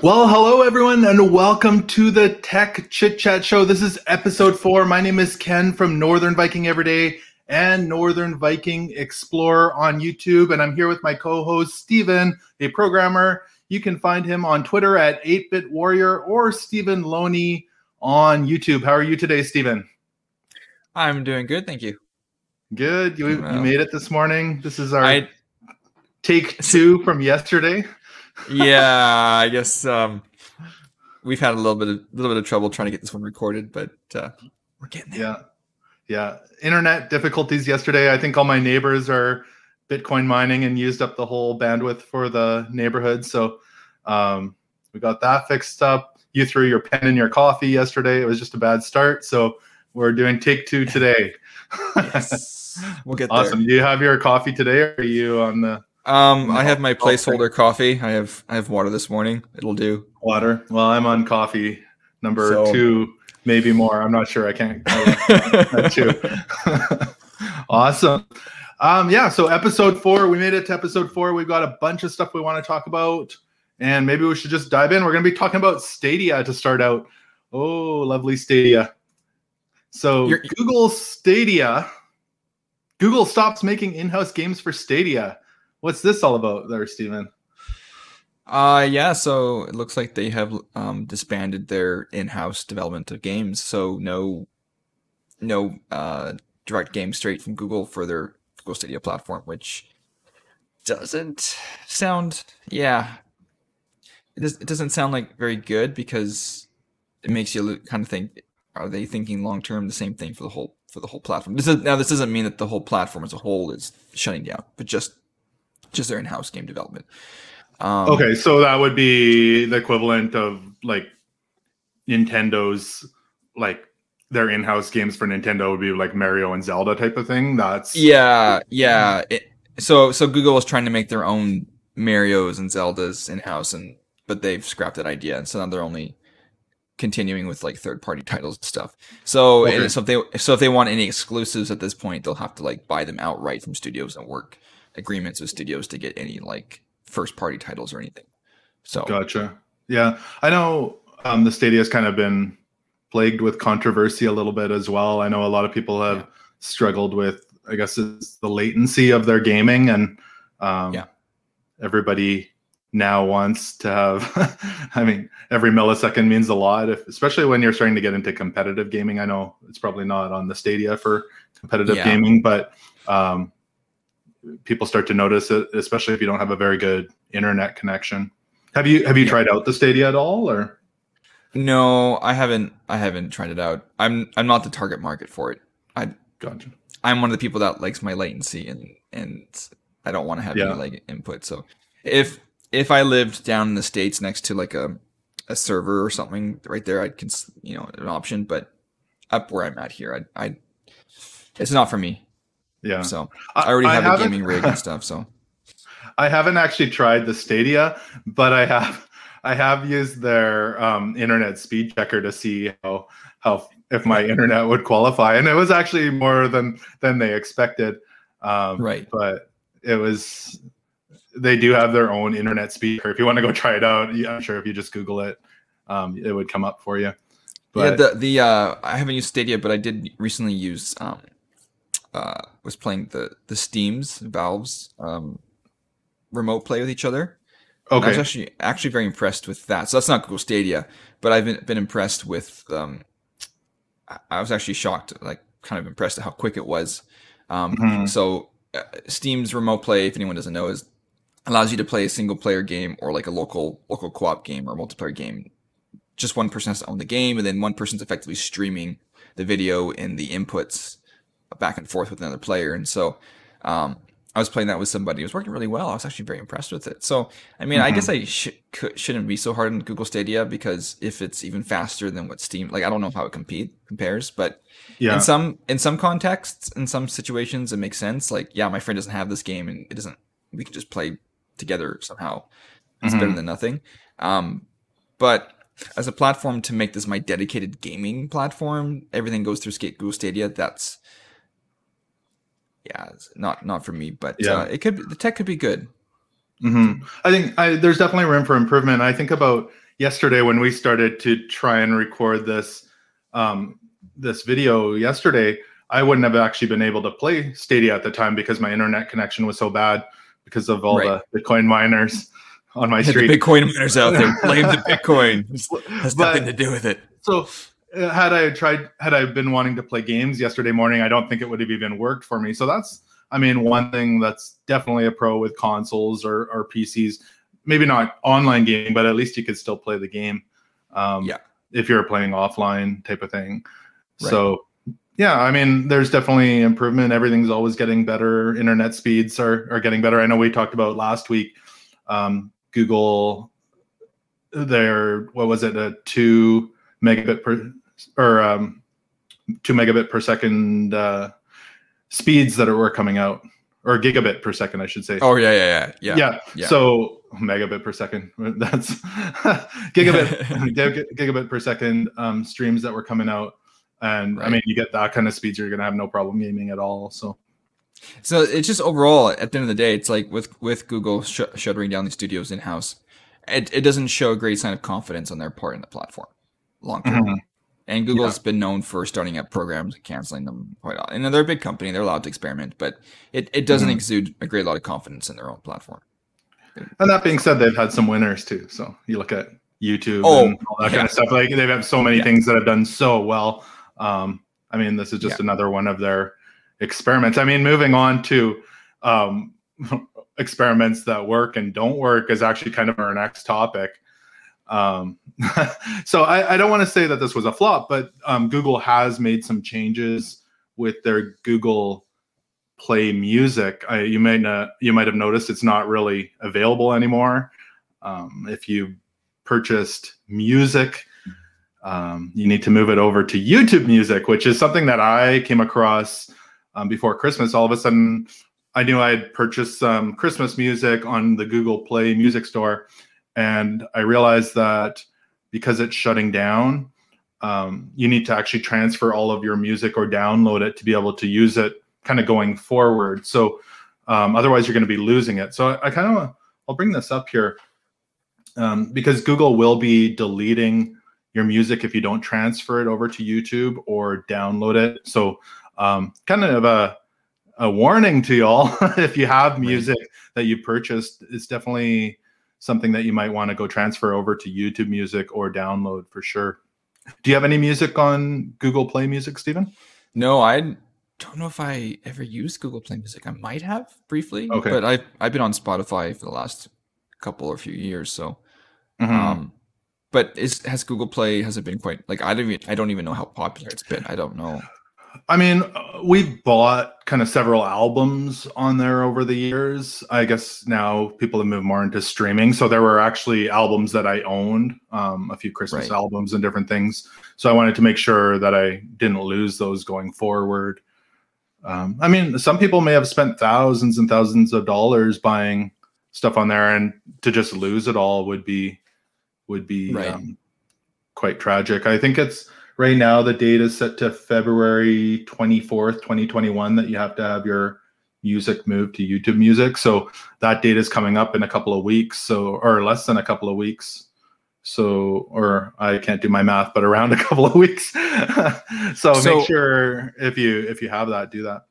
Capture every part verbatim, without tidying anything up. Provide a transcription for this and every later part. Well, hello everyone, and welcome to the Tech Chit Chat Show. This is episode four. My name is Ken from Northern Viking Everyday and Northern Viking Explorer on YouTube, and I'm here with my co-host Steven, a programmer. You can find him on Twitter at eight bit Warrior or Steven Loney on YouTube. How are you today, Steven? I'm doing good, thank you. Good. You, you made it this morning. This is our I... take two from yesterday. yeah, I guess um, we've had a little bit, of, little bit of trouble trying to get this one recorded, but uh, we're getting there. Yeah, yeah. Internet difficulties yesterday. I think all my neighbors are Bitcoin mining and used up the whole bandwidth for the neighborhood. So um, we got that fixed up. You threw your pen in your coffee yesterday. It was just a bad start. So we're doing take two today. Yes. We'll get awesome. There. Do you have your coffee today, or are you on the? Um, I have my placeholder coffee. I have I have water this morning. It'll do. Water. Well, I'm on coffee number so. two, maybe more. I'm not sure. I can't. two. Awesome. Um, yeah. So episode four, we made it to episode four. We've got a bunch of stuff we want to talk about, and maybe we should just dive in. We're going to be talking about Stadia to start out. Oh, lovely Stadia. So You're- Google Stadia. Google stops making in-house games for Stadia. What's this all about there, Steven? Uh, yeah, so it looks like they have um, disbanded their in-house development of games. So no no uh, direct game straight from Google for their Google Stadia platform, which doesn't sound, yeah. It, does, it doesn't sound like very good, because it makes you kind of think, are they thinking long-term the same thing for the whole for the whole platform? This is, now, this doesn't mean that the whole platform as a whole is shutting down, but just Just their in-house game development. Um, okay, so that would be the equivalent of like Nintendo's, like their in-house games for Nintendo would be like Mario and Zelda type of thing. That's yeah, yeah. It, so so Google is trying to make their own Marios and Zeldas in-house, and but they've scrapped that idea, and so now they're only continuing with like third-party titles and stuff. So okay. and so if they so if they want any exclusives at this point, they'll have to like buy them outright from studios and work agreements with studios to get any like first party titles or anything. So gotcha. Yeah, I know um, the Stadia has kind of been plagued with controversy a little bit as well. I know a lot of people have yeah. struggled with, I guess, it's the latency of their gaming, and um, yeah, everybody now wants to have. I mean, every millisecond means a lot, if, especially when you're starting to get into competitive gaming. I know it's probably not on the Stadia for competitive yeah. gaming, but. Um, people start to notice it, especially if you don't have a very good internet connection. Have you have you yeah. tried out the Stadia at all, or? No, I haven't I haven't tried it out. I'm I'm not the target market for it. I gotcha. I'm one of the people that likes my latency, and and I don't want to have yeah. any like input. So if if I lived down in the States next to like a a server or something right there, I'd cons- you know, an option, but up where I'm at here, I I it's not for me. Yeah. So I already I, have I a gaming rig and stuff. So I haven't actually tried the Stadia, but I have I have used their um, internet speed checker to see how how if my internet would qualify, and it was actually more than than they expected. Um, right. But it was they do have their own internet speaker. If you want to go try it out, I'm sure if you just Google it, um, it would come up for you. But yeah, the the uh, I haven't used Stadia, but I did recently use. Um, Uh, was playing the the Steam's Valve's um, remote play with each other. Okay, and I was actually actually very impressed with that. So that's not Google Stadia, but I've been been impressed with. Um, I was actually shocked, like kind of impressed at how quick it was. Um, mm-hmm. So uh, Steam's remote play, if anyone doesn't know, is allows you to play a single player game or like a local local co-op game or a multiplayer game. Just one person has to own the game, and then one person's effectively streaming the video and the inputs back and forth with another player. And so um, I was playing that with somebody. It was working really well. I was actually very impressed with it. So, I mean, mm-hmm. I guess I sh- could, shouldn't be so hard on Google Stadia, because if it's even faster than what Steam, like, I don't know how it compete compares, but yeah. in some, in some contexts, in some situations, it makes sense. Like, yeah, my friend doesn't have this game, and it doesn't, we can just play together somehow. It's mm-hmm. better than nothing. Um, but as a platform to make this my dedicated gaming platform, everything goes through Google Stadia. That's, Yeah, not not for me, but yeah. uh, it could the tech could be good. Mm-hmm. I think I, there's definitely room for improvement. I think about yesterday when we started to try and record this um, this video yesterday, I wouldn't have actually been able to play Stadia at the time because my internet connection was so bad because of all right. the Bitcoin miners on my street. The Bitcoin miners out there blame the Bitcoin. It has nothing to do with it. So had I tried, had I been wanting to play games yesterday morning, I don't think it would have even worked for me. So that's, I mean, one thing that's definitely a pro with consoles or, or P Cs, maybe not online gaming, but at least you could still play the game. Um, yeah. If you're playing offline type of thing. Right. So yeah, I mean, there's definitely improvement. Everything's always getting better. Internet speeds are, are getting better. I know we talked about last week, um, Google, their, what was it? A two megabit per or um, two megabit per second uh, speeds that were coming out, or gigabit per second, I should say. Oh yeah, yeah, yeah, yeah. Yeah. yeah. So megabit per second. That's gigabit, gigabit, gigabit per second um, streams that were coming out. And right. I mean, you get that kind of speeds, you're going to have no problem gaming at all. So, so it's just overall, at the end of the day, it's like with, with Google sh- shuttering down the studios in-house, it, it doesn't show a great sign of confidence on their part in the platform long-term. Mm-hmm. And Google's yeah. been known for starting up programs and canceling them quite often. And they're a big company. They're allowed to experiment, but it, it doesn't mm-hmm. exude a great lot of confidence in their own platform. And that being said, they've had some winners too. So you look at YouTube oh, and all that yeah. kind of stuff. Like they've had so many yeah. things that have done so well. Um, I mean, this is just yeah. another one of their experiments. I mean, moving on to um, experiments that work and don't work is actually kind of our next topic. Um, so I, I don't want to say that this was a flop, but um, Google has made some changes with their Google Play Music. I, you may not, you might have noticed it's not really available anymore. Um, if you purchased music, Um, you need to move it over to YouTube Music, which is something that I came across um, before Christmas. All of a sudden, I knew I had purchased some Christmas music on the Google Play Music Store, and I realized that because it's shutting down, um, you need to actually transfer all of your music or download it to be able to use it kind of going forward. So um, otherwise, you're going to be losing it. So I, I kind of, I'll bring this up here um, because Google will be deleting your music if you don't transfer it over to YouTube or download it. So um, kind of a, a warning to y'all, if you have music right. that you purchased, it's definitely something that you might want to go transfer over to YouTube Music or download for sure. Do you have any music on Google Play Music, Steven? No, I don't know if I ever used Google Play Music. I might have briefly, okay. but I've, I've been on Spotify for the last couple or few years. So, mm-hmm. um, But is, has Google Play, has it been quite, like, I don't even, I don't even know how popular it's been. I don't know. I mean, we bought kind of several albums on there over the years. I guess now people have moved more into streaming. So there were actually albums that I owned, um, a few Christmas right. albums and different things. So I wanted to make sure that I didn't lose those going forward. Um, I mean, some people may have spent thousands and thousands of dollars buying stuff on there, and to just lose it all would be, would be right. um, quite tragic. I think it's right now the date is set to February twenty-fourth, twenty twenty-one that you have to have your music moved to YouTube Music. So that date is coming up in a couple of weeks, so or less than a couple of weeks. So, or I can't do my math, but around a couple of weeks. so, so make sure if you if you have that, do that.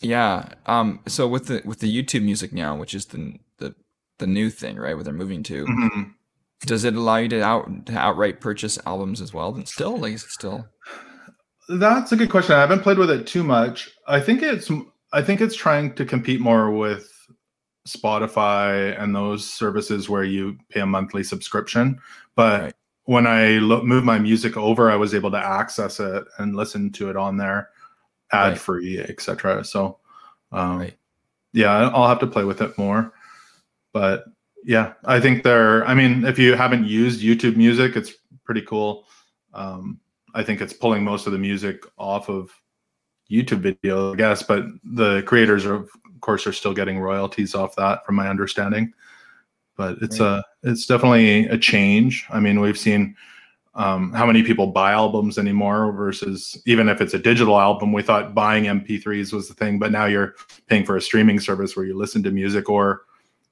Yeah. Um. So with the with the YouTube Music now, which is the the the new thing, right? Where they're moving to. Mm-hmm. Does it allow you to out to outright purchase albums as well? Then still, like, is it still? That's a good question. I haven't played with it too much. I think it's I think it's trying to compete more with Spotify and those services where you pay a monthly subscription. But right. when I lo- moved my music over, I was able to access it and listen to it on there, ad right. free, et cetera. So, um, right. yeah, I'll have to play with it more, but. Yeah, I think they're, I mean, if you haven't used YouTube Music, it's pretty cool. Um, I think it's pulling most of the music off of YouTube video, I guess, but the creators, are, of course, are still getting royalties off that, from my understanding. But it's right. a, it's definitely a change. I mean, we've seen um, how many people buy albums anymore versus, even if it's a digital album, we thought buying M P threes was the thing, but now you're paying for a streaming service where you listen to music or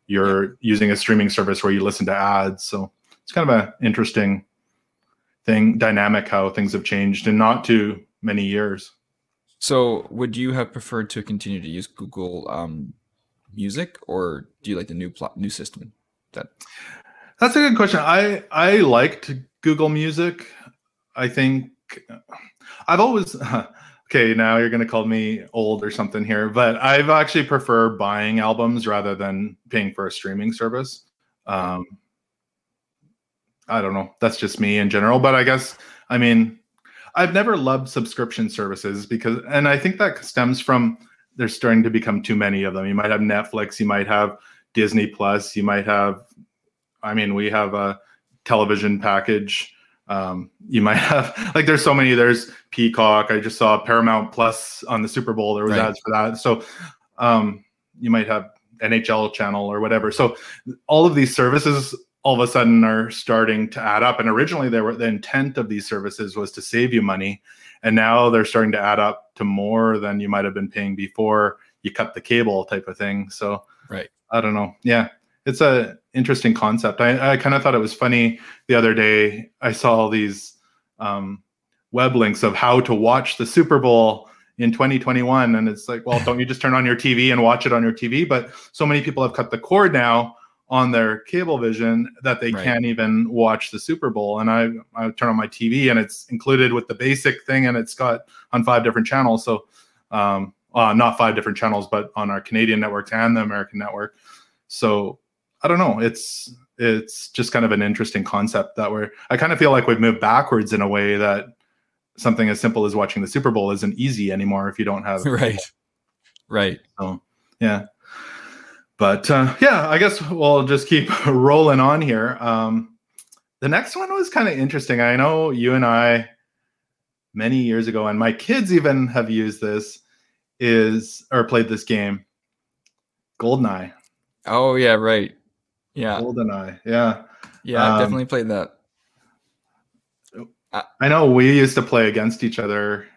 You're yeah. using a streaming service where you listen to ads. So it's kind of an interesting thing, dynamic, how things have changed in not too many years. So would you have preferred to continue to use Google um, Music, or do you like the new pl- new system? That That's a good question. I, I liked Google Music. I think I've always... Okay, now you're going to call me old or something here, but I've actually prefer buying albums rather than paying for a streaming service. Um, I don't know. That's just me in general, but I guess, I mean, I've never loved subscription services because, and I think that stems from there's starting to become too many of them. You might have Netflix, you might have Disney Plus, you might have, I mean, we have a television package. Um, you might have, like, there's so many, there's Peacock. I just saw Paramount Plus on the Super Bowl. There was right. ads for that. So, um, you might have N H L channel or whatever. So all of these services all of a sudden are starting to add up. And originally there were, the intent of these services was to save you money. And now they're starting to add up to more than you might've been paying before you cut the cable type of thing. So, right. I don't know. Yeah. It's a interesting concept. I, I kind of thought it was funny the other day. I saw these um, web links of how to watch the Super Bowl in twenty twenty-one. And it's like, well, don't you just turn on your T V and watch it on your T V? But so many people have cut the cord now on their cable vision that they right. can't even watch the Super Bowl. And I, I turn on my T V and it's included with the basic thing. And it's got on five different channels. So um, uh, not five different channels, but on our Canadian networks and the American network. So I don't know. It's it's just kind of an interesting concept that we're. I kind of feel like we've moved backwards in a way that something as simple as watching the Super Bowl isn't easy anymore if you don't have right, right. So yeah, but uh, yeah, I guess we'll just keep rolling on here. Um, the next one was kind of interesting. I know you and I many years ago, and my kids even have used this is or played this game, GoldenEye. Oh yeah, right. Yeah. GoldenEye. Yeah. Yeah, I've um, definitely played that. I, I know we used to play against each other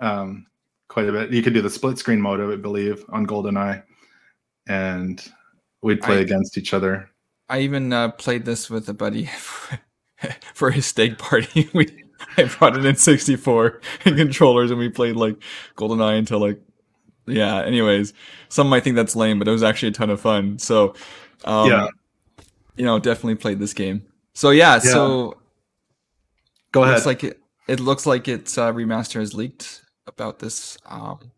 um, quite a bit. You could do the split screen mode, I believe, on GoldenEye. And we'd play I, against each other. I even uh, played this with a buddy for, for his steak party. we I brought an N sixty-four and controllers and we played like GoldenEye until like yeah, anyways, some might think that's lame, but it was actually a ton of fun. So um yeah. you know, definitely played this game. So yeah, yeah. so go ahead. It's like it, it looks like its uh, remaster has leaked about this. Um,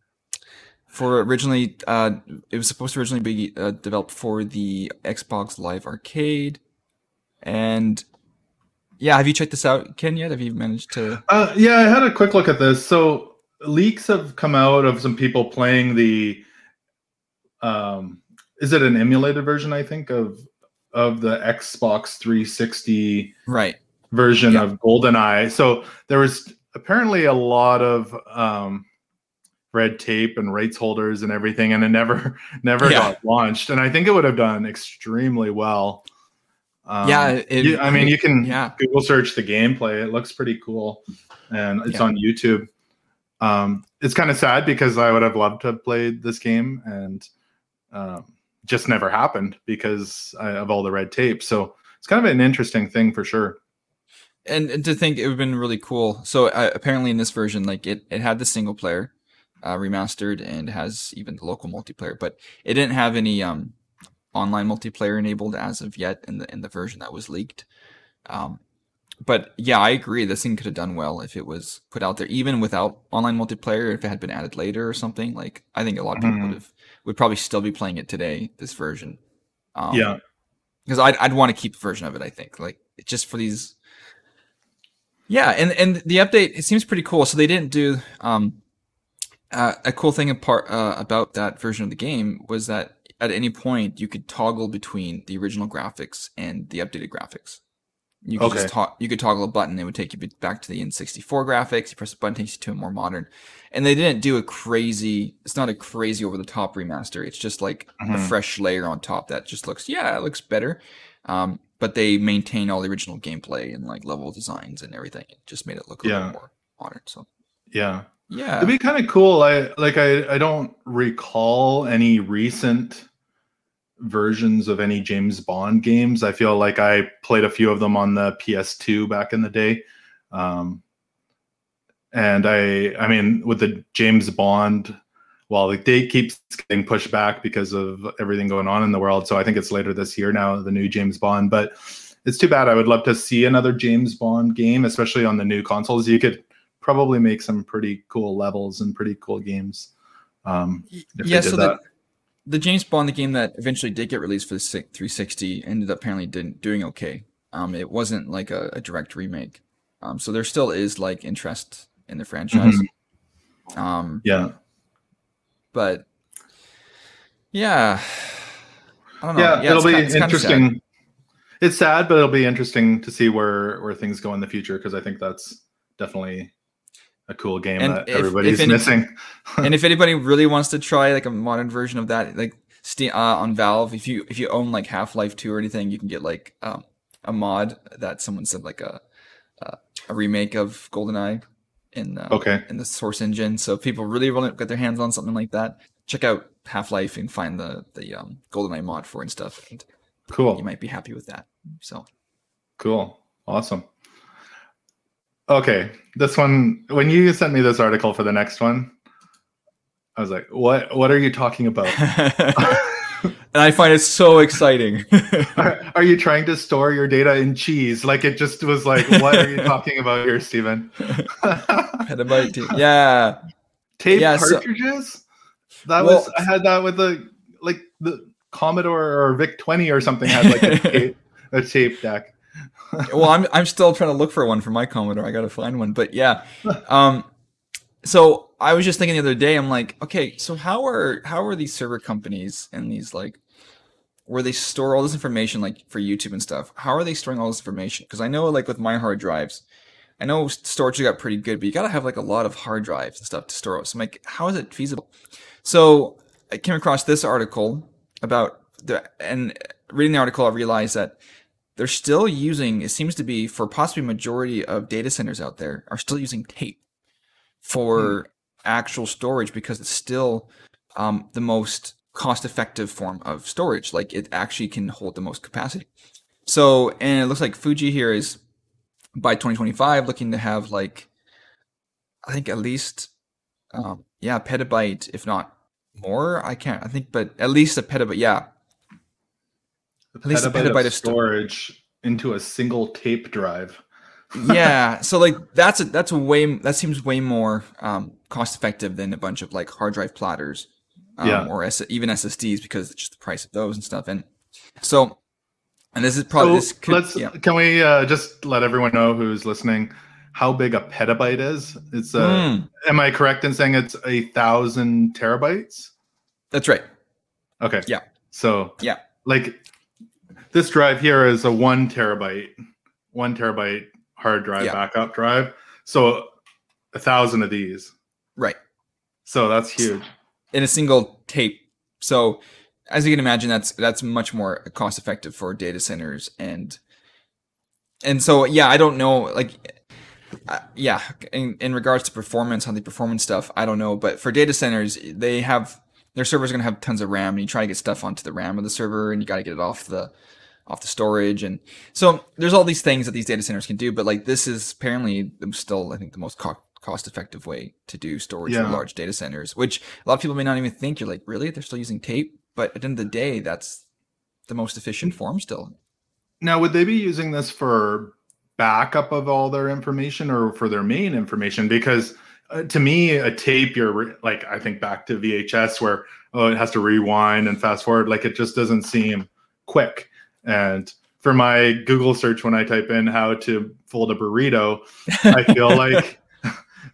for originally uh it was supposed to originally be uh, developed for the Xbox Live Arcade. And yeah, have you checked this out, Ken, yet? Have you managed to uh yeah, I had a quick look at this. So leaks have come out of some people playing the, um, is it an emulated version? I think of of the Xbox three sixty right version yeah. of GoldenEye. So there was apparently a lot of um, red tape and rights holders and everything, and it never never yeah. got launched. And I think it would have done extremely well. Um, yeah, it, you, I mean, you can yeah. Google search the gameplay. It looks pretty cool, and it's yeah. on YouTube. Um, it's kind of sad because I would have loved to have played this game and um, just never happened because I, of all the red tape. So it's kind of an interesting thing for sure. And, and to think it would have been really cool. So uh, apparently in this version, like it, it had the single player uh, remastered and has even the local multiplayer, but it didn't have any um, online multiplayer enabled as of yet in the in the version that was leaked. Um, But yeah, I agree. This thing could have done well if it was put out there, even without online multiplayer, if it had been added later or something. Like, I think a lot of people mm. would have would probably still be playing it today, this version. Um, yeah. Because I'd, I'd want to keep a version of it, I think. Like, just for these... Yeah, and, and the update, it seems pretty cool. So they didn't do... Um, uh, a cool thing apart, uh, about that version of the game was that at any point, you could toggle between the original graphics and the updated graphics. You could, okay. just to- you could toggle a button. It would take you back to the N sixty-four graphics. You press a button, takes you to a more modern. And they didn't do a crazy... It's not a crazy over-the-top remaster. It's just like mm-hmm. a fresh layer on top that just looks... Yeah, it looks better. Um, but they maintain all the original gameplay and like level designs and everything. It just made it look a yeah. little more modern. So yeah. Yeah. It'd be kind of cool. I like. I, I don't recall any recent versions of any James Bond games. I feel like I played a few of them on the P S two back in the day. Um, and I, I mean, with the James Bond, well, the date keeps getting pushed back because of everything going on in the world. So I think it's later this year now, the new James Bond, but it's too bad. I would love to see another James Bond game, especially on the new consoles. You could probably make some pretty cool levels and pretty cool games. Um, if yeah, they did so that. The- The James Bond, the game that eventually did get released for the three sixty, ended up apparently didn't doing okay. Um, it wasn't like a, a direct remake. Um, so there still is like interest in the franchise. Mm-hmm. Um, yeah. But yeah, I don't know. Yeah, yeah it'll be kind, interesting. Sad. It's sad, but it'll be interesting to see where, where things go in the future, because I think that's definitely a cool game and that if, everybody's if any, missing. And if anybody really wants to try like a modern version of that, like uh, on Valve, if you if you own like Half-Life two or anything, you can get like um, a mod that someone said like a uh, a remake of GoldenEye in uh, okay. in the source engine. So if people really want to get their hands on something like that, check out Half-Life and find the the um, GoldenEye mod for it and stuff. And cool. You might be happy with that. So cool. Awesome. Okay, this one, when you sent me this article for the next one, I was like, what What are you talking about? And I find it so exciting. are, are you trying to store your data in cheese? Like, it just was like, what are you talking about here, Steven? Petabyte tape. Yeah. Tape yeah, cartridges? So, that well, was, I had that with the, like, the Commodore or VIC twenty or something had like a tape, a tape deck. Well, I'm I'm still trying to look for one for my Commodore. I got to find one. But yeah. Um, so I was just thinking the other day, I'm like, okay, so how are how are these server companies and these like where they store all this information like for YouTube and stuff? How are they storing all this information? Because I know like with my hard drives, I know storage got pretty good, but you got to have like a lot of hard drives and stuff to store it. So I'm like, how is it feasible? So I came across this article about the and reading the article, I realized that they're still using, it seems to be for possibly majority of data centers out there are still using tape for hmm. actual storage, because it's still um, the most cost-effective form of storage. Like it actually can hold the most capacity. So, and it looks like Fuji here is by twenty twenty-five looking to have like, I think at least, um, yeah, petabyte, if not more, I can't, I think, but at least a petabyte. Yeah. At least a petabyte of storage into a single tape drive. Yeah, so like that's a, that's a way that seems way more um, cost effective than a bunch of like hard drive platters, um, yeah. or S- even S S Ds, because it's just the price of those and stuff. And so, and this is probably so this. Could, let's yeah. can we uh, just let everyone know who's listening how big a petabyte is? It's. Uh, mm. Am I correct in saying it's a thousand terabytes? That's right. Okay. Yeah. So. Yeah. Like. This drive here is a one terabyte, one terabyte hard drive, yeah. backup drive. So a thousand of these. Right. So that's huge. In a single tape. So as you can imagine, that's that's much more cost effective for data centers. And and so, yeah, I don't know. Like, uh, yeah, in, in regards to performance, on the performance stuff, I don't know. But for data centers, they have their servers going to have tons of RAM, and you try to get stuff onto the RAM of the server, and you got to get it off the off the storage. And so there's all these things that these data centers can do, but like this is apparently still, I think, the most co- cost effective way to do storage yeah. for large data centers, which a lot of people may not even think. You're like, really? They're still using tape? But at the end of the day, that's the most efficient form still. Now, would they be using this for backup of all their information or for their main information? Because uh, to me, a tape, you're re- like, I think back to V H S where, oh, it has to rewind and fast forward. Like it just doesn't seem quick. And for my Google search, when I type in how to fold a burrito, I feel like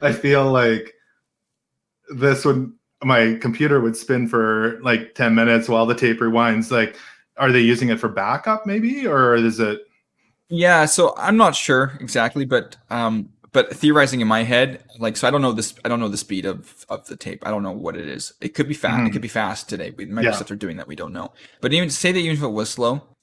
I feel like this would my computer would spin for like ten minutes while the tape rewinds. Like, are they using it for backup maybe, or is it? Yeah, so I'm not sure exactly, but um, but theorizing in my head, like, so I don't know this. I don't know the speed of, of the tape. I don't know what it is. It could be fast. Mm-hmm. It could be fast today. We might yeah. stuff they're doing that we don't know. But even say that even if it was slow.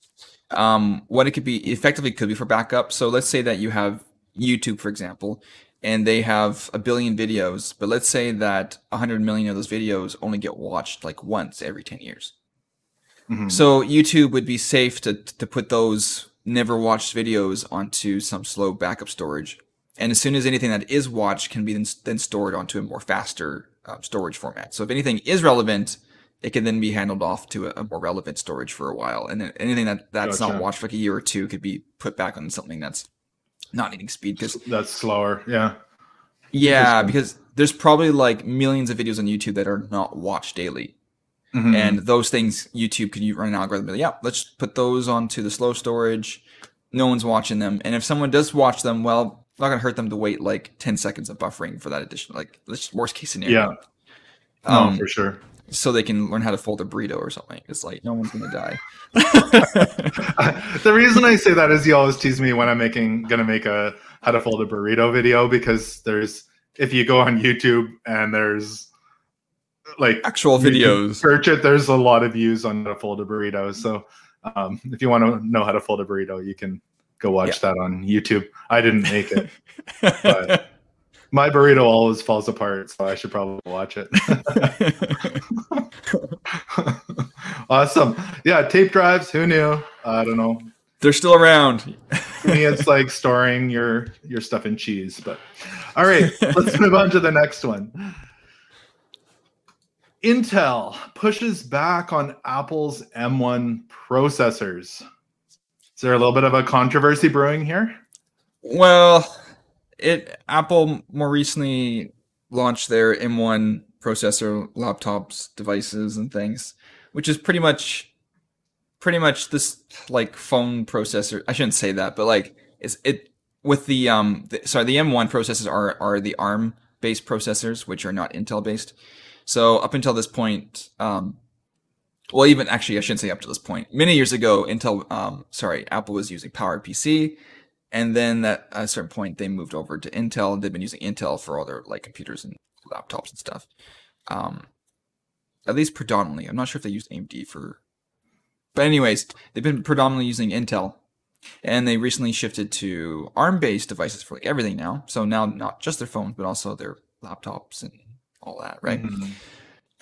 Um, what it could be effectively could be for backup. So let's say that you have YouTube, for example, and they have a billion videos, but let's say that one hundred million of those videos only get watched like once every ten years. Mm-hmm. So YouTube would be safe to to put those never watched videos onto some slow backup storage. And as soon as anything that is watched can be then, then stored onto a more faster uh, storage format. So if anything is relevant, it can then be handled off to a, a more relevant storage for a while. And then anything that, that's gotcha. not watched for like a year or two could be put back on something that's not needing speed. Cause that's slower. Yeah. Yeah. Because there's probably like millions of videos on YouTube that are not watched daily. Mm-hmm. And those things, YouTube could run an algorithm. Like, yeah, let's put those onto the slow storage. No one's watching them. And if someone does watch them, well, it's not going to hurt them to wait like ten seconds of buffering for that addition. Like, that's worst case scenario. Yeah. Um, no, for sure. So they can learn how to fold a burrito or something. It's like, no one's going to die. The reason I say that is you always tease me when I'm making, going to make a how to fold a burrito video, because there's, if you go on YouTube and there's like actual videos, search it, there's a lot of views on how to fold a burrito. So um, if you want to know how to fold a burrito, you can go watch yeah. that on YouTube. I didn't make it, but my burrito always falls apart, so I should probably watch it. Awesome. Yeah, tape drives. Who knew? I don't know. They're still around. For me, it's like storing your, your stuff in cheese. But all right, let's move on to the next one. Intel pushes back on Apple's M one processors. Is there a little bit of a controversy brewing here? Well, it Apple more recently launched their M one processor laptops, devices, and things, which is pretty much pretty much this like phone processor. I shouldn't say that, but like it's it with the um the, sorry the M one processors are are the ARM based processors, which are not Intel based. So up until this point, um, well, even actually, I shouldn't say up to this point. Many years ago, Intel, um, sorry, Apple was using PowerPC, and then at a certain point, they moved over to Intel. They've been using Intel for all their like computers and laptops and stuff, um, at least predominantly. I'm not sure if they used A M D for, but anyways, they've been predominantly using Intel, and they recently shifted to ARM-based devices for like everything now. So now, not just their phones, but also their laptops and all that, right? Mm-hmm.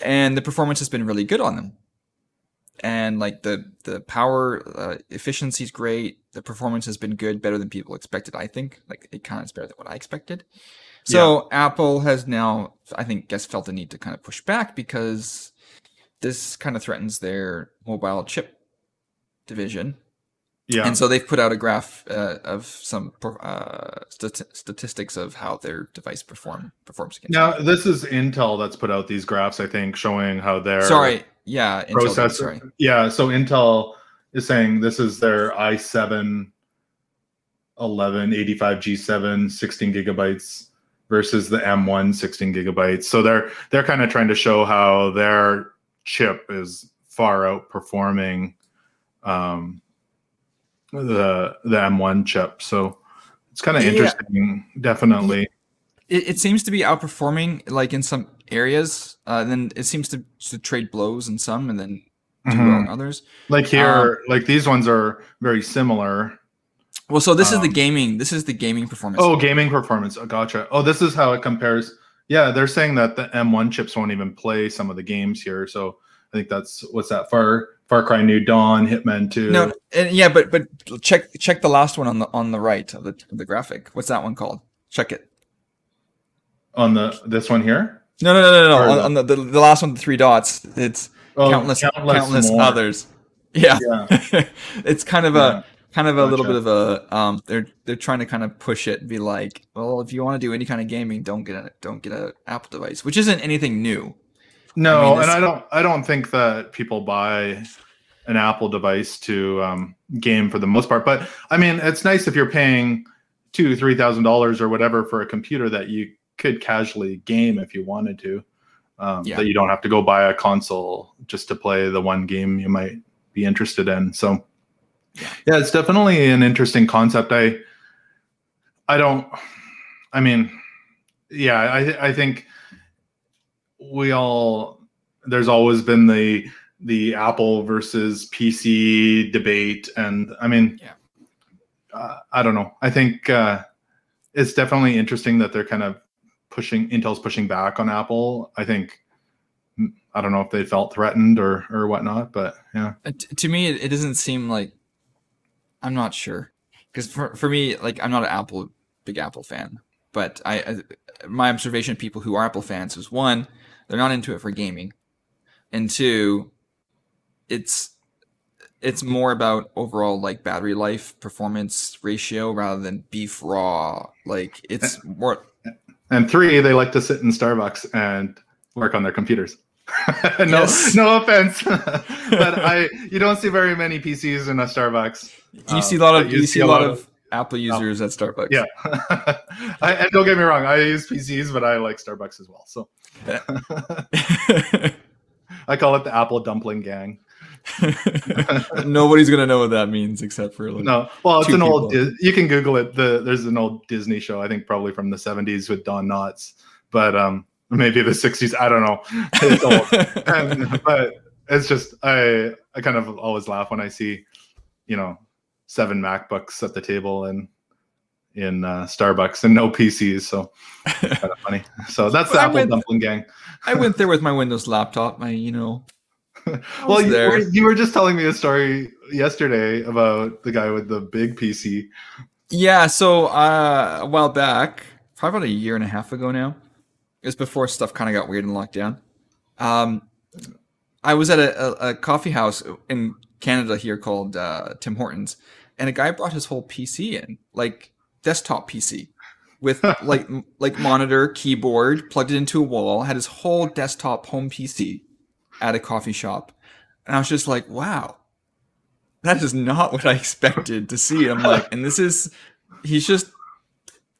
And the performance has been really good on them. And like the the power uh, efficiency is great. The performance has been good, better than people expected. I think like it kind of is better than what I expected. So yeah. Apple has now, I think, guess felt the need to kind of push back because this kind of threatens their mobile chip division. Yeah, and so they've put out a graph uh, of some uh, stat- statistics of how their device perform performs against. Now them. This is Intel that's put out these graphs, I think, showing how their sorry. Yeah, Intel processor. Did, sorry. Yeah, so Intel is saying this is their i seven eleven eighty-five G seven sixteen gigabytes versus the M one sixteen gigabytes. So they're they're kind of trying to show how their chip is far outperforming um, the the M one chip. So it's kind of yeah. interesting, definitely. It, it seems to be outperforming, like in some areas, uh, and then it seems to, to trade blows in some, and then do mm-hmm. well in others. Like here, um, like these ones are very similar. Well, so this um, is the gaming. This is the gaming performance. Oh, gaming performance. Oh, gotcha. Oh, this is how it compares. Yeah, they're saying that the M one chips won't even play some of the games here. So I think that's what's that Far Far Cry New Dawn, Hitman two. No, and yeah, but but check check the last one on the on the right of the of the graphic. What's that one called? Check it. On the this one here. No, no, no, no, no. On, on the, the the last one, the three dots. It's oh, countless, countless, countless others. Yeah, yeah. It's kind of yeah. a kind of a gotcha. little bit of a. Um, they're they're trying to kind of push it and be like, well, if you want to do any kind of gaming, don't get a don't get an Apple device, which isn't anything new. No, I mean, and I don't I don't think that people buy an Apple device to um, game for the most part. But I mean, it's nice if you're paying two, three thousand dollars or whatever for a computer that you could casually game if you wanted to, um, yeah. that you don't have to go buy a console just to play the one game you might be interested in. So yeah, it's definitely an interesting concept. I, I don't, I mean, yeah, I, I think we all, there's always been the, the Apple versus P C debate. And I mean, yeah. uh, I don't know. I think uh, it's definitely interesting that they're kind of pushing Intel's pushing back on Apple. I think I don't know if they felt threatened or or whatnot, but yeah. To me, it doesn't seem like, I'm not sure. Because for, for me, like, I'm not an Apple, big Apple fan. But I, I, my observation of people who are Apple fans is, one, they're not into it for gaming. And two, it's it's more about overall, like, battery life, performance ratio, rather than beef raw. Like, it's more... And three, they like to sit in Starbucks and work on their computers. no, yes. no offense, but I you don't see very many P Cs in a Starbucks. You see a lot of um, you, you see a lot, lot of, of Apple users Apple. at Starbucks. Yeah, I, and don't get me wrong, I use P Cs, but I like Starbucks as well. So I call it the Apple Dumpling Gang. Nobody's gonna know what that means except for like no. Well, it's an people. old. You can Google it. The there's an old Disney show, I think probably from the seventies with Don Knotts, but um. maybe the sixties, I don't know. It's old. and, but it's just, I I kind of always laugh when I see, you know, seven MacBooks at the table and in uh, Starbucks and no P Cs. So kind of funny. So that's the Apple went, Dumpling Gang. I went there with my Windows laptop. My, you know. well, you were, you were just telling me a story yesterday about the guy with the big P C. Yeah. So uh, a while back, probably about a year and a half ago now. It was before stuff kind of got weird in lockdown. Um, I was at a, a, a coffee house in Canada here called uh, Tim Hortons, and a guy brought his whole P C in, like desktop P C, with like like monitor, keyboard, plugged it into a wall, had his whole desktop home P C at a coffee shop. And I was just like, wow, that is not what I expected to see. I'm like, and this is, he's just,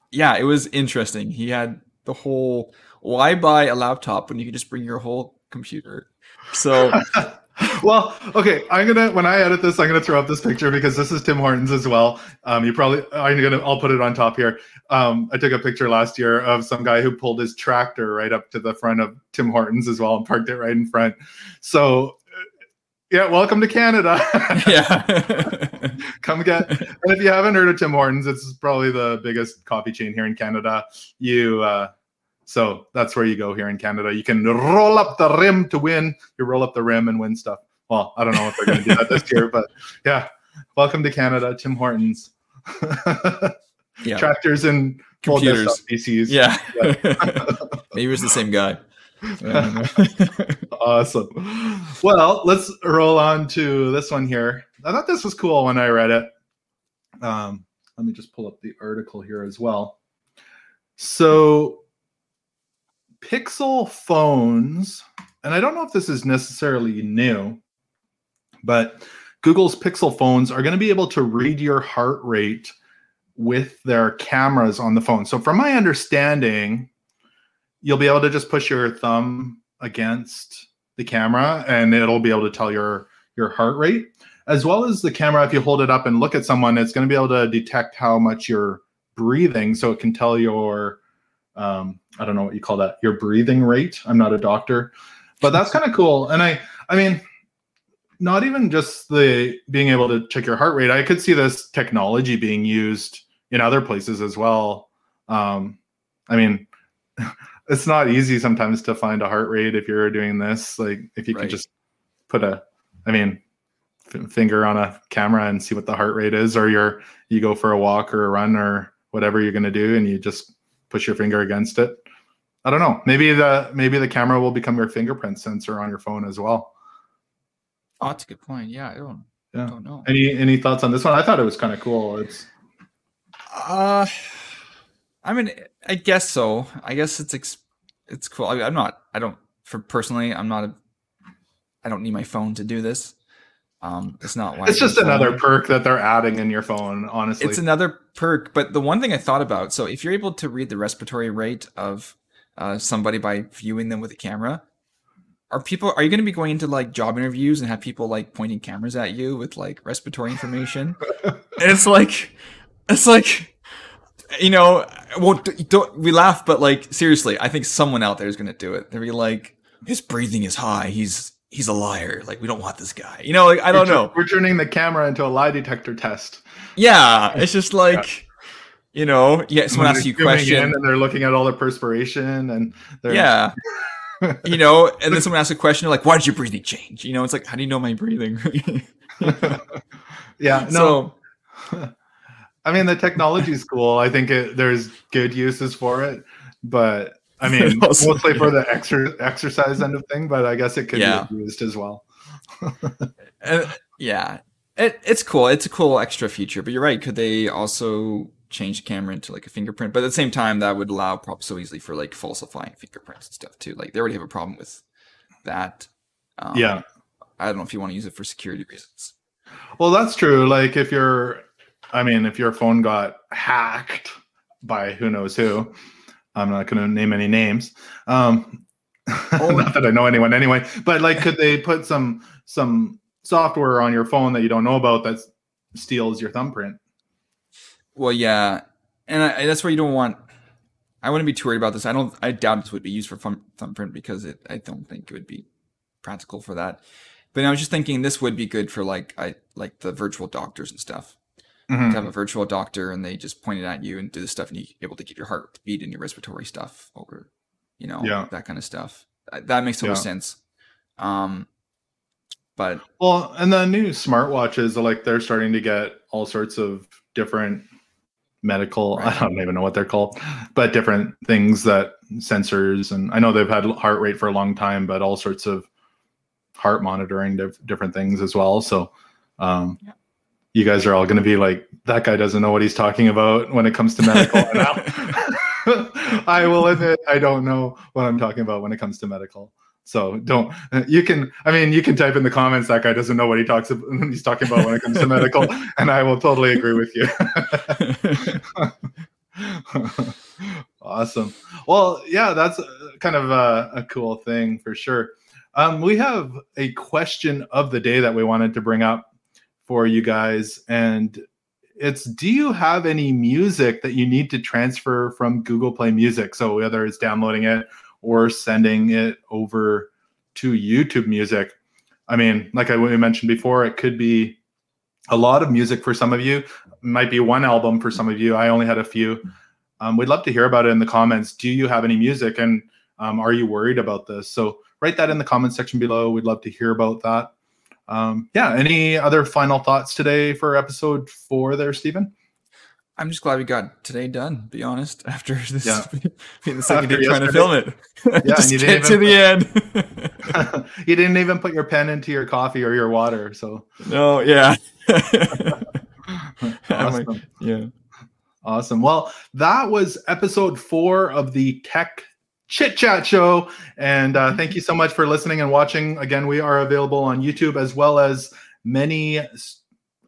yeah, it was interesting. He had the whole... Why buy a laptop when you can just bring your whole computer? So, well, okay. I'm gonna when I edit this, I'm gonna throw up this picture because this is Tim Hortons as well. Um, you probably I'm gonna I'll put it on top here. Um, I took a picture last year of some guy who pulled his tractor right up to the front of Tim Hortons as well and parked it right in front. So, yeah, welcome to Canada. yeah, come get. And if you haven't heard of Tim Hortons, it's probably the biggest coffee chain here in Canada. You. Uh, So that's where you go here in Canada. You can roll up the rim to win. You roll up the rim and win stuff. Well, I don't know if they're going to do that this year, but yeah. Welcome to Canada, Tim Hortons. yeah. Tractors and computers. P Cs. Yeah. yeah. Maybe it's the same guy. Awesome. Well, let's roll on to this one here. I thought this was cool when I read it. Um, let me just pull up the article here as well. So... Pixel phones, and I don't know if this is necessarily new, but Google's Pixel phones are going to be able to read your heart rate with their cameras on the phone. So from my understanding, you'll be able to just push your thumb against the camera and it'll be able to tell your, your heart rate, as well as the camera. If you hold it up and look at someone, it's going to be able to detect how much you're breathing. So it can tell your, um, I don't know what you call that, your breathing rate. I'm not a doctor, but that's kind of cool. And I, I mean, not even just the being able to check your heart rate. I could see this technology being used in other places as well. Um, I mean, it's not easy sometimes to find a heart rate if you're doing this. Like if you right. could just put a, I mean, f- finger on a camera and see what the heart rate is, or you're, you go for a walk or a run or whatever you're going to do. And you just push your finger against it. I don't know. Maybe the maybe the camera will become your fingerprint sensor on your phone as well. Oh, that's a good point. Yeah, I don't, yeah. I don't know. Any any thoughts on this one? I thought it was kind of cool. It's. Uh, I mean, I guess so. I guess it's ex- it's cool. I mean, I'm not. I don't. For personally, I'm not. A, I don't need my phone to do this. Um, it's not. It's just another perk that they're adding in your phone. Honestly, it's another perk. But the one thing I thought about. So if you're able to read the respiratory rate of Uh, somebody by viewing them with a camera, are people are you going to be going into like job interviews and have people like pointing cameras at you with like respiratory information? it's like it's like you know well don't, don't we laugh, but like seriously, I think someone out there is going to do it. They'll be like, his breathing is high, he's he's a liar, like we don't want this guy, you know, like I don't we're know t- we're turning the camera into a lie detector test. Yeah, it's just like yeah. You know, yeah, someone asks you a question. And they're looking at all the perspiration and they're... Yeah. you know, and then someone asks a question like, why did your breathing change? You know, it's like, how do you know my breathing? Yeah, no. So, I mean, the technology is cool. I think it, there's good uses for it, but I mean, also, mostly yeah. for the exer- exercise end of thing, but I guess it could yeah. be used as well. uh, yeah, it, it's cool. It's a cool extra feature, but you're right. Could they also change the camera into like a fingerprint? But at the same time, that would allow props so easily for like falsifying fingerprints and stuff too. Like they already have a problem with that. Um, yeah. I don't know if you want to use it for security reasons. Well, that's true. Like if you're, I mean, if your phone got hacked by who knows who, I'm not going to name any names. Um, oh. Not that I know anyone anyway, but like, could they put some, some software on your phone that you don't know about that steals your thumbprint? Well, yeah. And I, that's where you don't want, I wouldn't be too worried about this. I don't, I doubt this would be used for thumb, thumbprint because it, I don't think it would be practical for that. But I was just thinking this would be good for like, I like the virtual doctors and stuff. Mm-hmm. To have a virtual doctor and they just point it at you and do this stuff and you're able to get your heart beat and your respiratory stuff over, you know, yeah. that kind of stuff. That makes total yeah. sense. Um, but well, and the new smartwatches, like they're starting to get all sorts of different medical, right. I don't even know what they're called, but different things that sensors. And I know they've had heart rate for a long time, but all sorts of heart monitoring, diff- different things as well. So, um, yeah. You guys are all going to be like, that guy doesn't know what he's talking about when it comes to medical. I will admit, I don't know what I'm talking about when it comes to medical. So don't, you can, I mean, you can type in the comments, that guy doesn't know what he talks about, he's talking about when it comes to medical. And I will totally agree with you. Awesome. Well, yeah, that's kind of a, a cool thing for sure. Um, we have a question of the day that we wanted to bring up for you guys, and it's, do you have any music that you need to transfer from Google Play Music? So whether it's downloading it or sending it over to YouTube Music. I mean, like I mentioned before, it could be a lot of music for some of you. It might be one album for some of you. I only had a few. Um, we'd love to hear about it in the comments. Do you have any music, and um, are you worried about this? So write that in the comments section below. We'd love to hear about that. Um, yeah, any other final thoughts today for episode four there, Steven? I'm just glad we got today done, to be honest, after this yeah. being the second day trying to film it. Yeah, just and you get to put, the end. You didn't even put your pen into your coffee or your water, so. No, yeah. Awesome. Like, yeah. Awesome. Well, that was episode four of the Tech Chit Chat Show, and uh, thank you so much for listening and watching. Again, we are available on YouTube as well as many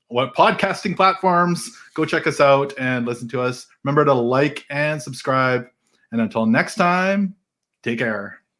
what podcasting platforms. Go check us out and listen to us. Remember to like and subscribe. And until next time, take care.